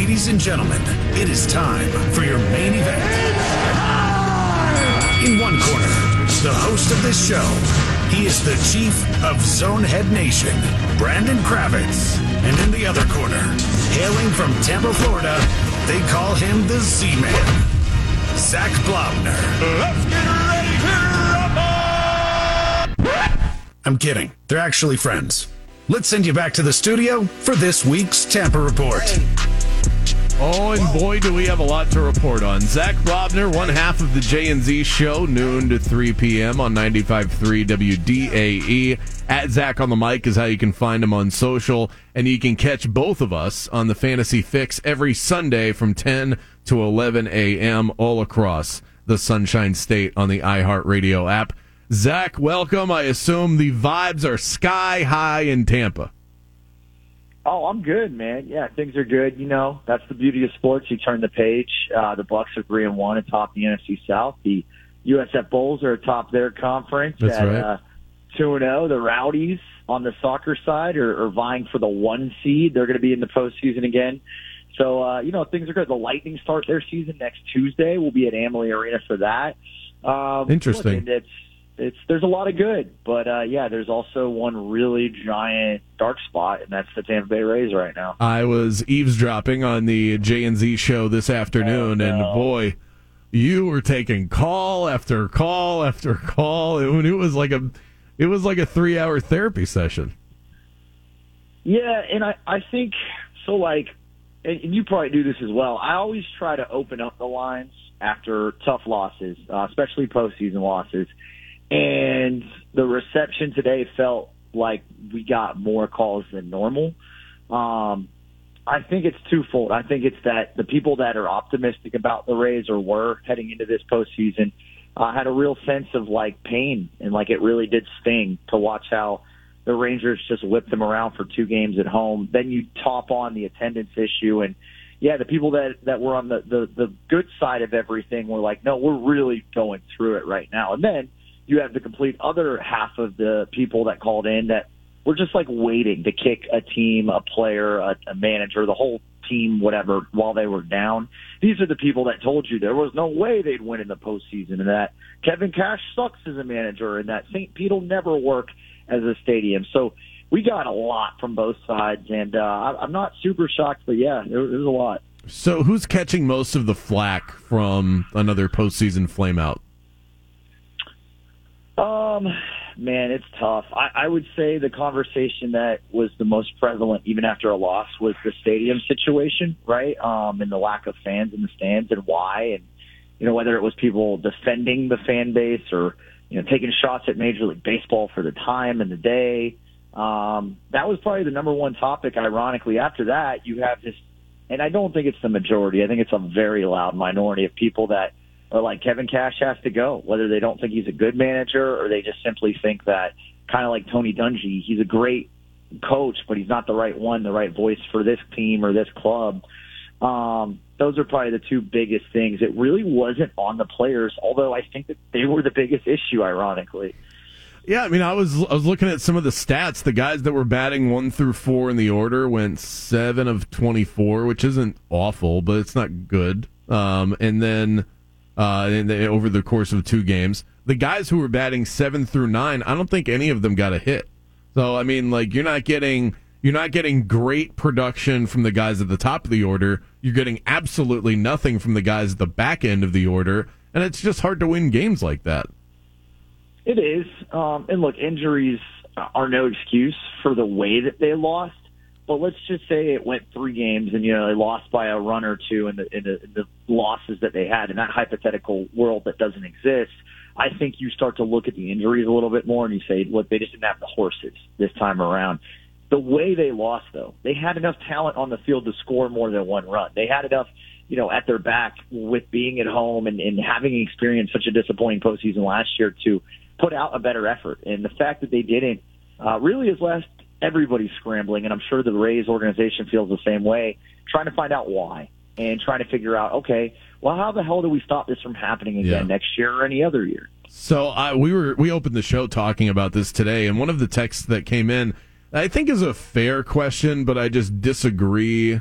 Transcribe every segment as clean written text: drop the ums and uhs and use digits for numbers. Ladies and gentlemen, it is time for your main event. It's time! In one corner, the host of this show, he is the chief of Zonehead Nation, Brandon Kravitz. And in the other corner, hailing from Tampa, Florida, they call him the Z-Man, Zach Blobner. Let's get ready to rumble! I'm kidding. They're actually friends. Let's send you back to the studio for this week's Tampa Report. Oh, and boy, do we have a lot to report on. Zach Blobner, one half of the J&Z show, noon to 3 p.m. on 95.3 WDAE. At Zach on the Mic is how you can find him on social, and you can catch both of us on the Fantasy Fix every Sunday from 10 to 11 a.m. all across the Sunshine State on the iHeartRadio app. Zach, welcome. I assume the vibes are sky high in Tampa. Oh, I'm good, man. Yeah, things are good. You know, that's the beauty of sports. You turn the page. The Bucks are 3-1 atop the NFC South. The USF Bulls are atop their conference. That's at, right. 2-0. The Rowdies on the soccer side are vying for the 1 seed. They're going to be in the postseason again. So, you know, things are good. The Lightning start their season next Tuesday. We'll be at Amelie Arena for that. Interesting. Look, there's a lot of good, but yeah, there's also one really giant dark spot, and that's the Tampa Bay Rays right now. I was eavesdropping on the J&Z show this afternoon, and boy, you were taking call after call after call. It was like a 3-hour therapy session. Yeah, and I think so. Like, and you probably do this as well. I always try to open up the lines after tough losses, especially postseason losses. And the reception today felt like we got more calls than normal. I think it's twofold. I think it's that the people that are optimistic about the Rays or were heading into this postseason had a real sense of, like, pain and, like, it really did sting to watch how the Rangers just whipped them around for 2 games at home. Then you top on the attendance issue, and yeah, the people that were on the good side of everything were like, no, we're really going through it right now. And then you have the complete other half of the people that called in that were just like waiting to kick a team, a player, a manager, the whole team, whatever, while they were down. These are the people that told you there was no way they'd win in the postseason and that Kevin Cash sucks as a manager and that St. Pete'll never work as a stadium. So we got a lot from both sides, and I'm not super shocked, but yeah, it was a lot. So who's catching most of the flack from another postseason flameout? Man, it's tough. I would say the conversation that was the most prevalent even after a loss was the stadium situation, right? And the lack of fans in the stands and why, and, you know, whether it was people defending the fan base or, you know, taking shots at Major League Baseball for the time and the day. That was probably the number one topic. Ironically, after that, you have this, and I don't think it's the majority. I think it's a very loud minority of people that or like Kevin Cash has to go, whether they don't think he's a good manager or they just simply think that, kind of like Tony Dungy, he's a great coach, but he's not the right one, the right voice for this team or this club. Those are probably the 2 biggest things. It really wasn't on the players, although I think that they were the biggest issue, ironically. Yeah, I mean, I was looking at some of the stats. The guys that were batting 1 through 4 in the order went 7 of 24, which isn't awful, but it's not good. And then over the course of 2 games, the guys who were batting 7 through 9, I don't think any of them got a hit. So I mean, like, you're not getting great production from the guys at the top of the order. You're getting absolutely nothing from the guys at the back end of the order, and it's just hard to win games like that. It is, and look, injuries are no excuse for the way that they lost. But let's just say it went 3 games, and you know they lost by a run or 2 in the losses that they had. In that hypothetical world that doesn't exist, I think you start to look at the injuries a little bit more, and you say, look, they just didn't have the horses this time around. The way they lost, though, they had enough talent on the field to score more than 1 run. They had enough, you know, at their back with being at home and having experienced such a disappointing postseason last year to put out a better effort. And the fact that they didn't really is last. Everybody's scrambling, and I'm sure the Rays organization feels the same way, trying to find out why and trying to figure out, okay, well, how the hell do we stop this from happening again next year or any other year? So we opened the show talking about this today, and one of the texts that came in I think is a fair question, but I just disagree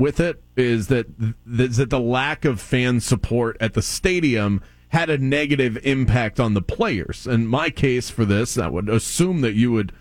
with it is that the lack of fan support at the stadium had a negative impact on the players. In my case for this, I would assume that you would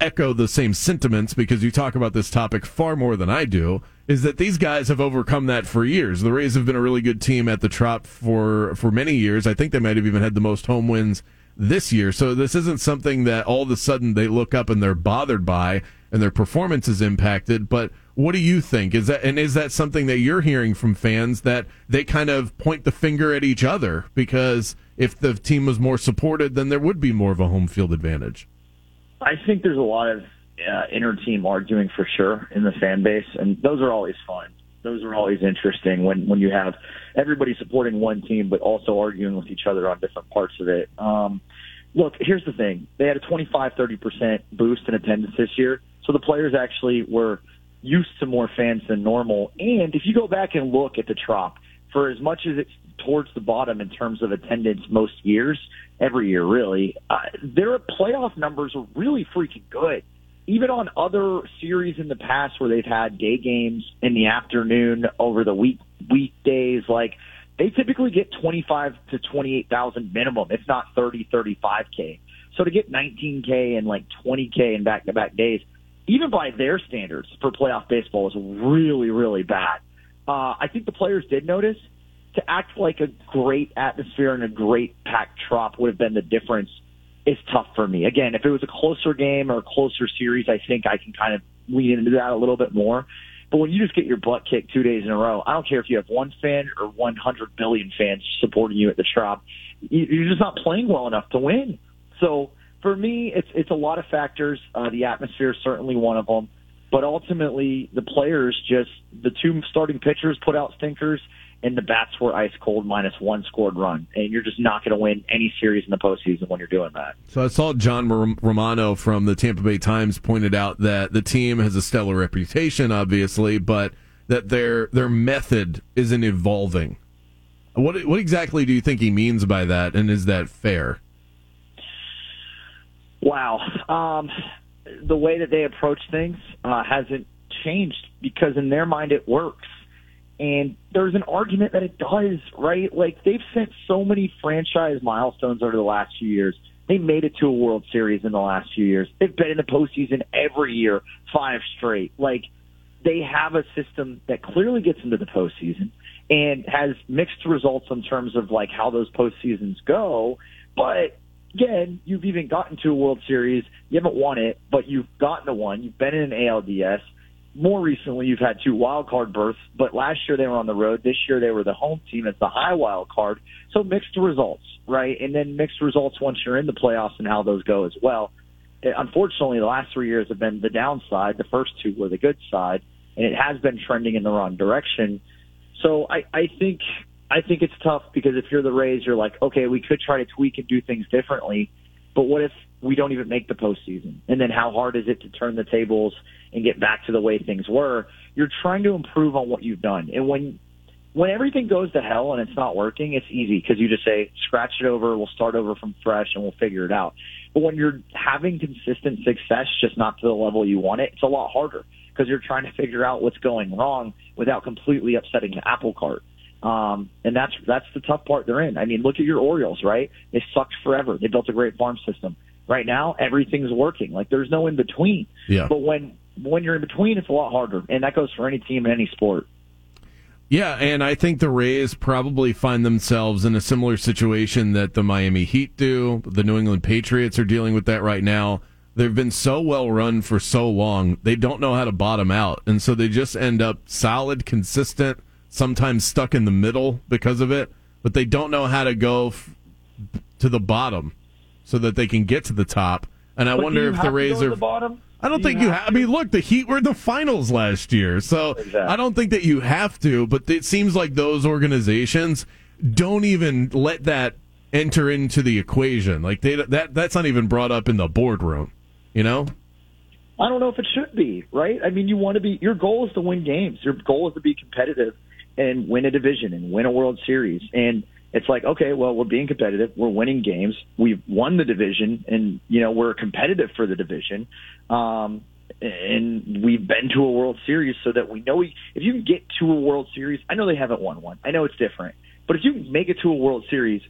echo the same sentiments, because you talk about this topic far more than I do, is that these guys have overcome that for years. The Rays have been a really good team at the Trop for many years. I think they might have even had the most home wins this year. So this isn't something that all of a sudden they look up and they're bothered by and their performance is impacted. But what do you think? Is that something that you're hearing from fans, that they kind of point the finger at each other? Because if the team was more supported, then there would be more of a home field advantage. I think there's a lot of inter-team arguing for sure in the fan base, and those are always fun. Those are always interesting when you have everybody supporting one team but also arguing with each other on different parts of it. Look, here's the thing. They had a 25-30% boost in attendance this year, so the players actually were used to more fans than normal. And if you go back and look at the Trop, for as much as it's towards the bottom in terms of attendance most years, every year really, their playoff numbers are really freaking good. Even on other series in the past where they've had day games in the afternoon over the weekdays, like they typically get 25,000 to 28,000 minimum, if not 30, 35K. So to get 19K and like 20K in back-to-back days, even by their standards for playoff baseball, is really, really bad. I think the players did notice. To act like a great atmosphere and a great packed Trop would have been the difference is tough for me. Again, if it was a closer game or a closer series, I think I can kind of lean into that a little bit more. But when you just get your butt kicked 2 days in a row, I don't care if you have one fan or 100 million fans supporting you at the Trop, you're just not playing well enough to win. So for me, it's a lot of factors. The atmosphere is certainly one of them. But ultimately, the players just – the two starting pitchers put out stinkers, and the bats were ice cold minus one scored run. And you're just not going to win any series in the postseason when you're doing that. So I saw John Romano from the Tampa Bay Times pointed out that the team has a stellar reputation, obviously, but that their method isn't evolving. What exactly do you think he means by that, and is that fair? Wow. The way that they approach things hasn't changed, because in their mind it works. And there's an argument that it does, right? Like, they've sent so many franchise milestones over the last few years. They made it to a World Series in the last few years. They've been in the postseason every year, 5 straight. Like, they have a system that clearly gets into the postseason and has mixed results in terms of, like, how those postseasons go. But again, you've even gotten to a World Series. You haven't won it, but you've gotten to one. You've been in an ALDS. More recently, you've had 2 wild card berths, but last year they were on the road. This year they were the home team as the high wild card. So mixed results, right? And then mixed results once you're in the playoffs and how those go as well. Unfortunately, the last 3 years have been the downside. The first 2 were the good side, and it has been trending in the wrong direction. So I think it's tough, because if you're the Rays, you're like, okay, we could try to tweak and do things differently, but what if we don't even make the postseason? And then how hard is it to turn the tables and get back to the way things were? You're trying to improve on what you've done. And when everything goes to hell and it's not working, it's easy, because you just say, scratch it over, we'll start over from fresh, and we'll figure it out. But when you're having consistent success, just not to the level you want it, it's a lot harder, because you're trying to figure out what's going wrong without completely upsetting the apple cart. And that's the tough part they're in. I mean, look at your Orioles, right? They sucked forever. They built a great farm system. Right now, everything's working. Like, there's no in between. Yeah. But when you're in between, it's a lot harder, and that goes for any team in any sport. Yeah, and I think the Rays probably find themselves in a similar situation that the Miami Heat do. The New England Patriots are dealing with that right now. They've been so well run for so long, they don't know how to bottom out, and so they just end up solid, consistent, sometimes stuck in the middle because of it, but they don't know how to go to the bottom so that they can get to the top. And I wonder if the Rays are... I don't think you have to. I mean, look, the Heat were in the finals last year, so exactly. I don't think that you have to, but it seems like those organizations don't even let that enter into the equation. Like, that's not even brought up in the boardroom, you know? I don't know if it should be, right? I mean, you want to be... Your goal is to win games. Your goal is to be competitive and win a division and win a World Series. And it's like, okay, well, we're being competitive. We're winning games. We've won the division, and, you know, we're competitive for the division. and we've been to a World Series, so that we know if you can get to a World Series, I know they haven't won one. I know it's different. But if you can make it to a World Series,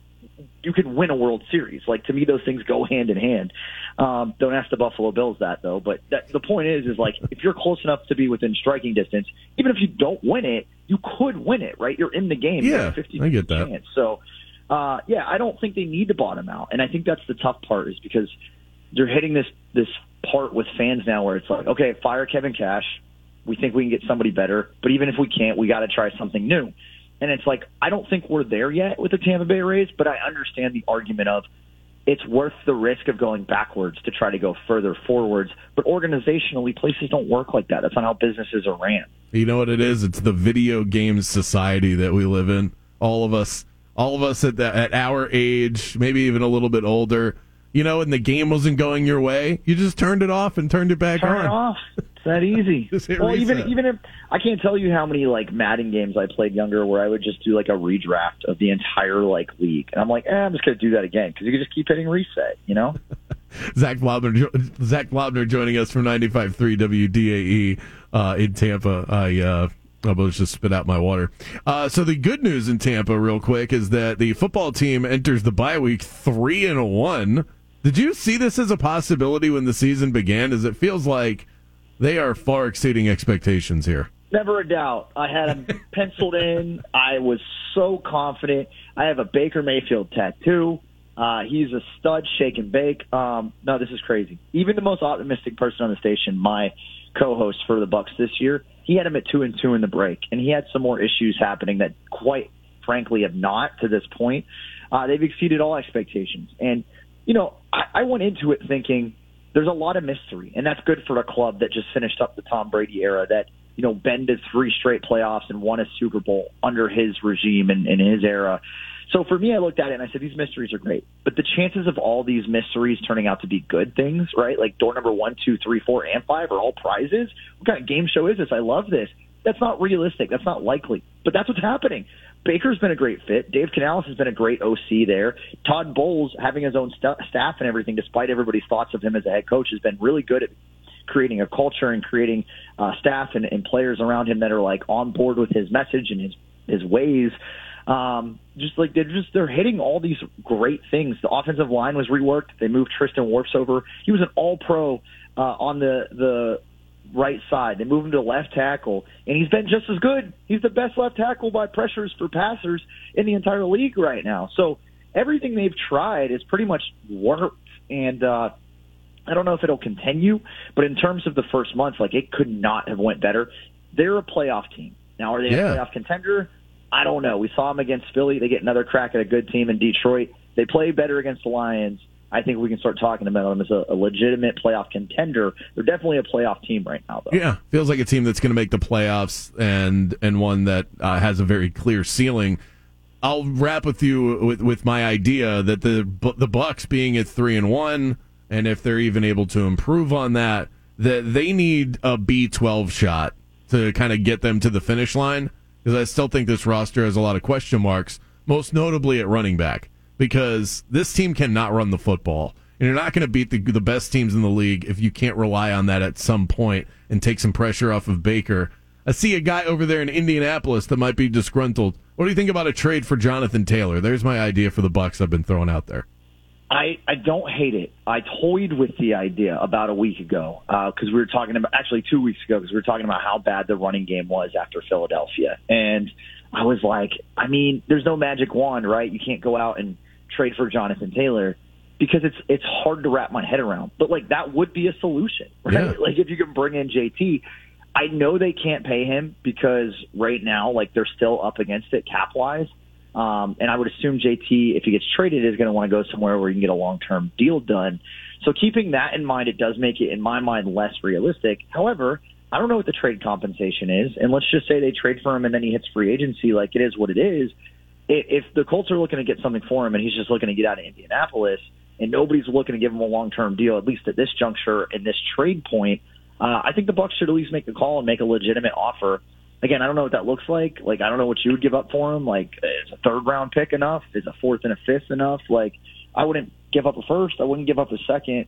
you can win a World Series. Like, to me, those things go hand in hand. Don't ask the Buffalo Bills that, though. But the point is like, if you're close enough to be within striking distance, even if you don't win it, you could win it, right? You're in the game. Yeah, 50% I get that. Chance. So, I don't think they need to bottom out. And I think that's the tough part, is because they're hitting this part with fans now where it's like, okay, fire Kevin Cash. We think we can get somebody better. But even if we can't, we got to try something new. And it's like, I don't think we're there yet with the Tampa Bay Rays, but I understand the argument of it's worth the risk of going backwards to try to go further forwards. But organizationally, places don't work like that. That's not how businesses are ran. You know what it is? It's the video game society that we live in. All of us at our age, maybe even a little bit older, you know, and the game wasn't going your way, you just turned it off and turned it back on. Turn it off. That easy. Well, reset. even if I can't tell you how many like Madden games I played younger where I would just do like a redraft of the entire like league, and I'm like, I'm just gonna do that again because you can just keep hitting reset, you know. Zach Blobner joining us from 95.3 WDAE in Tampa. I was just spit out my water. So the good news in Tampa, real quick, is that the football team enters the bye week 3-1. Did you see this as a possibility when the season began? As it feels like they are far exceeding expectations here. Never a doubt. I had them penciled in. I was so confident. I have a Baker Mayfield tattoo. He's a stud, shake and bake. No, this is crazy. Even the most optimistic person on the station, my co-host for the Bucs this year, he had him at 2-2 in the break, and he had some more issues happening that, quite frankly, have not to this point. They've exceeded all expectations. And, you know, I went into it thinking, there's a lot of mystery, and that's good for a club that just finished up the Tom Brady era that, you know, been to 3 straight playoffs and won a Super Bowl under his regime and in his era. So for me, I looked at it and I said, these mysteries are great. But the chances of all these mysteries turning out to be good things, right? Like door number 1, 2, 3, 4, and 5 are all prizes. What kind of game show is this? I love this. That's not realistic. That's not likely. But that's what's happening. Baker's been a great fit. Dave Canales has been a great OC there. Todd Bowles, having his own staff and everything, despite everybody's thoughts of him as a head coach, has been really good at creating a culture and creating staff and players around him that are like on board with his message and his ways. They're hitting all these great things. The offensive line was reworked. They moved Tristan Wirfs over. He was an all-pro on the right side. They move him to left tackle, and he's been just as good. He's the best left tackle by pressures for passers in the entire league right now. So everything they've tried is pretty much worked, and I don't know if it'll continue, but in terms of the first month, like, it could not have went better. They're a playoff team. Now, are they a playoff contender? I don't know. We saw them against Philly. They get another crack at a good team in Detroit. They play better against the Lions. I think we can start talking about them as a legitimate playoff contender. They're definitely a playoff team right now, though. Yeah, feels like a team that's going to make the playoffs and one that has a very clear ceiling. I'll wrap with you with my idea that the Bucs being at 3-1, and if they're even able to improve on that, that they need a B12 shot to kind of get them to the finish line, because I still think this roster has a lot of question marks, most notably at running back. Because this team cannot run the football. And you're not going to beat the best teams in the league if you can't rely on that at some point and take some pressure off of Baker. I see a guy over there in Indianapolis that might be disgruntled. What do you think about a trade for Jonathan Taylor? There's my idea for the Bucs I've been throwing out there. I don't hate it. I toyed with the idea about a week ago because we were talking about, actually 2 weeks ago, because we were talking about how bad the running game was after Philadelphia. And I was like, I mean, there's no magic wand, right? You can't go out and trade for Jonathan Taylor because it's hard to wrap my head around. But, like, that would be a solution, right? Yeah. Like, if you can bring in JT, I know they can't pay him because right now, like, they're still up against it cap-wise. And I would assume JT, if he gets traded, is going to want to go somewhere where you can get a long-term deal done. So keeping that in mind, it does make it, in my mind, less realistic. However, I don't know what the trade compensation is. And let's just say they trade for him and then he hits free agency, like, it is what it is. If the Colts are looking to get something for him and he's just looking to get out of Indianapolis and nobody's looking to give him a long-term deal, at least at this juncture and this trade point, I think the Bucs should at least make a call and make a legitimate offer. Again, I don't know what that looks like. Like, I don't know what you would give up for him. Like, is a third-round pick enough? Is a fourth and a fifth enough? Like, I wouldn't give up a first. I wouldn't give up a second.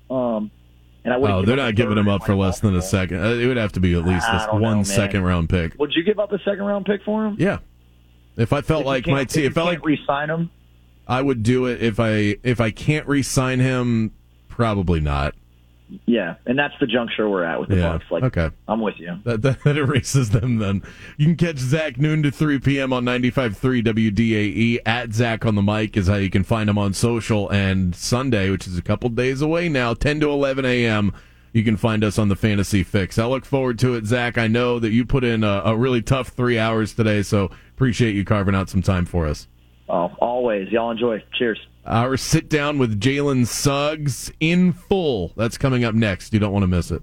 And I they're not giving him up for less than a second. It would have to be at least one second-round pick. Would you give up a second-round pick for him? Yeah. If I felt like my team, re-sign him, I would do it. If I can't re-sign him, probably not. Yeah, and that's the juncture we're at with the Bucs. Like, okay. I'm with you. That erases them then. You can catch Zach noon to 3 p.m. on 95.3 WDAE. At Zach on the mic is how you can find him on social. And Sunday, which is a couple days away now, 10 to 11 a.m., you can find us on the Fantasy Fix. I look forward to it, Zach. I know that you put in a really tough 3 hours today, so appreciate you carving out some time for us. Oh, always. Y'all enjoy. Cheers. Our sit down with Jalen Suggs in full. That's coming up next. You don't want to miss it.